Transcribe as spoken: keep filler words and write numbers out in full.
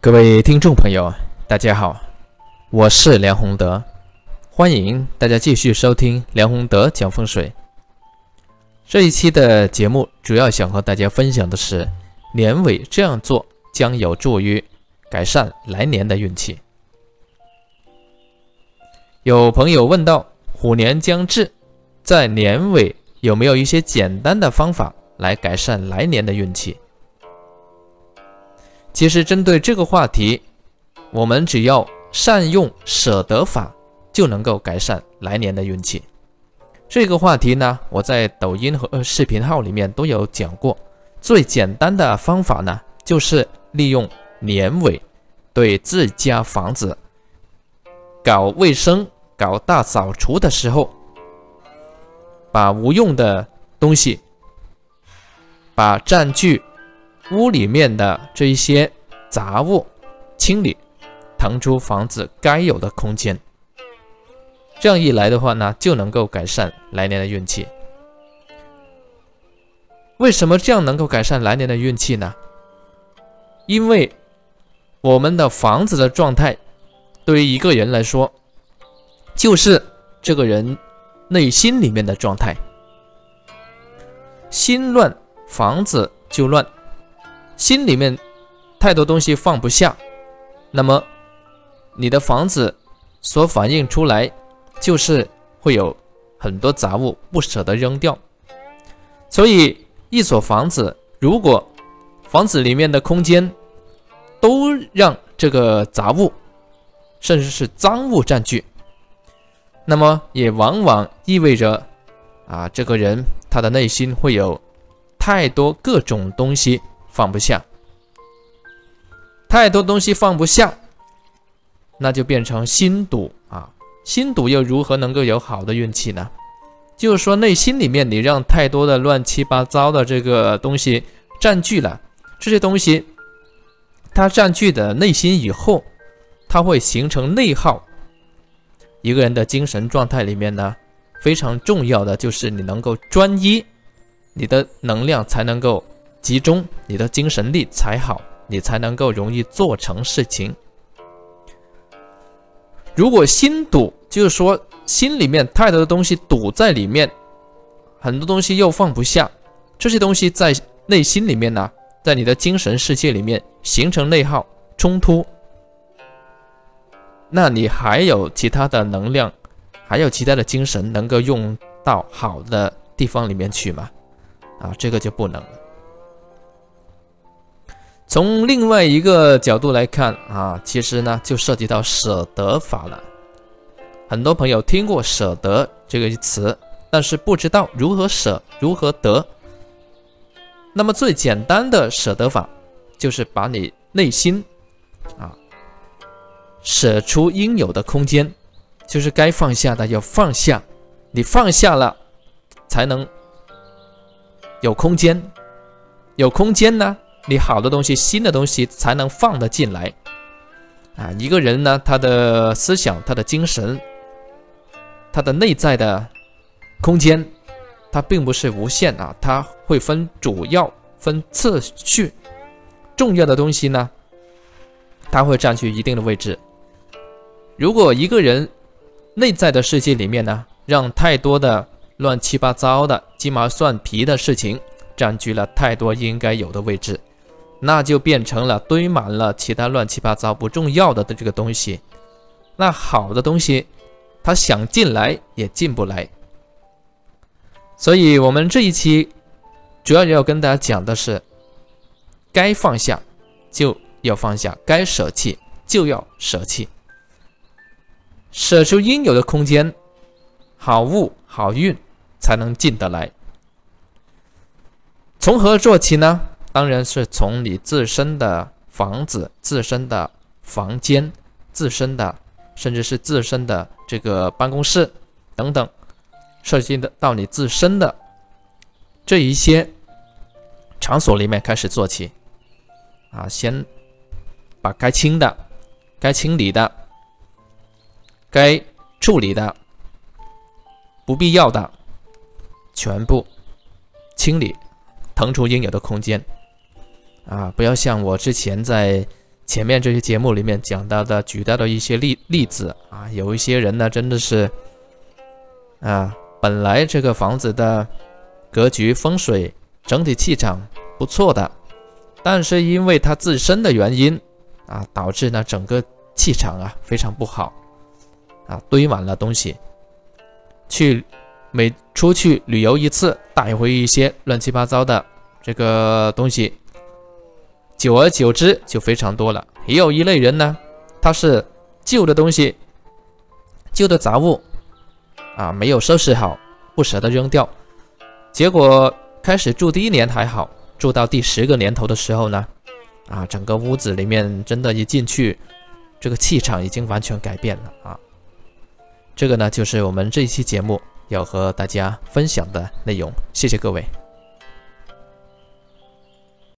各位听众朋友，大家好，我是梁宏德，欢迎大家继续收听梁宏德讲风水。这一期的节目主要想和大家分享的是，年尾这样做将有助于改善来年的运气。有朋友问到，虎年将至，在年尾有没有一些简单的方法来改善来年的运气？其实针对这个话题，我们只要善用舍得法就能够改善来年的运气。这个话题呢，我在抖音和视频号里面都有讲过。最简单的方法呢，就是利用年尾对自家房子搞卫生、搞大扫除的时候，把无用的东西，把占据屋里面的这一些杂物清理，腾出房子该有的空间。这样一来的话呢，就能够改善来年的运气。为什么这样能够改善来年的运气呢？因为我们的房子的状态，对于一个人来说，就是这个人内心里面的状态。心乱，房子就乱。心里面太多东西放不下，那么你的房子所反映出来就是会有很多杂物不舍得扔掉。所以一所房子，如果房子里面的空间都让这个杂物甚至是脏物占据，那么也往往意味着啊，这个人他的内心会有太多各种东西放不下，太多东西放不下，那就变成心堵啊！心堵又如何能够有好的运气呢？就是说，内心里面你让太多的乱七八糟的这个东西占据了，这些东西它占据的内心以后，它会形成内耗。一个人的精神状态里面呢，非常重要的就是你能够专一，你的能量才能够集中，你的精神力才好，你才能够容易做成事情。如果心堵，就是说心里面太多的东西堵在里面，很多东西又放不下，这些东西在内心里面呢，在你的精神世界里面形成内耗冲突，那你还有其他的能量，还有其他的精神能够用到好的地方里面去吗？啊，这个就不能了。从另外一个角度来看啊，其实呢就涉及到舍得法了。很多朋友听过舍得这个词，但是不知道如何舍如何得。那么最简单的舍得法，就是把你内心啊舍出应有的空间，就是该放下的要放下，你放下了才能有空间，有空间呢，你好的东西、新的东西才能放得进来啊！一个人呢，他的思想、他的精神、他的内在的空间，它并不是无限啊，它会分主要、分次序。重要的东西呢，它会占据一定的位置。如果一个人内在的世界里面呢，让太多的乱七八糟的、鸡毛蒜皮的事情占据了太多应该有的位置，那就变成了堆满了其他乱七八糟不重要的这个东西，那好的东西它想进来也进不来。所以我们这一期主要要跟大家讲的是，该放下就要放下，该舍弃就要舍弃，舍出应有的空间，好物好运才能进得来。从何做起呢？当然是从你自身的房子、自身的房间、自身的甚至是自身的这个办公室等等，涉及到你自身的这一些场所里面开始做起啊，先把该清的、该清理的、该处理的、不必要的全部清理，腾出应有的空间啊！不要像我之前在前面这些节目里面讲到的举到的一些 例, 例子啊，有一些人呢真的是啊，本来这个房子的格局风水整体气场不错的，但是因为它自身的原因啊，导致呢整个气场啊非常不好啊，堆满了东西，去每出去旅游一次带回一些乱七八糟的这个东西，久而久之就非常多了。也有一类人呢，他是旧的东西旧的杂物啊，没有收拾好，不舍得扔掉，结果开始住第一年还好，住到第十个年头的时候呢啊，整个屋子里面真的一进去这个气场已经完全改变了啊。这个呢就是我们这一期节目要和大家分享的内容，谢谢各位。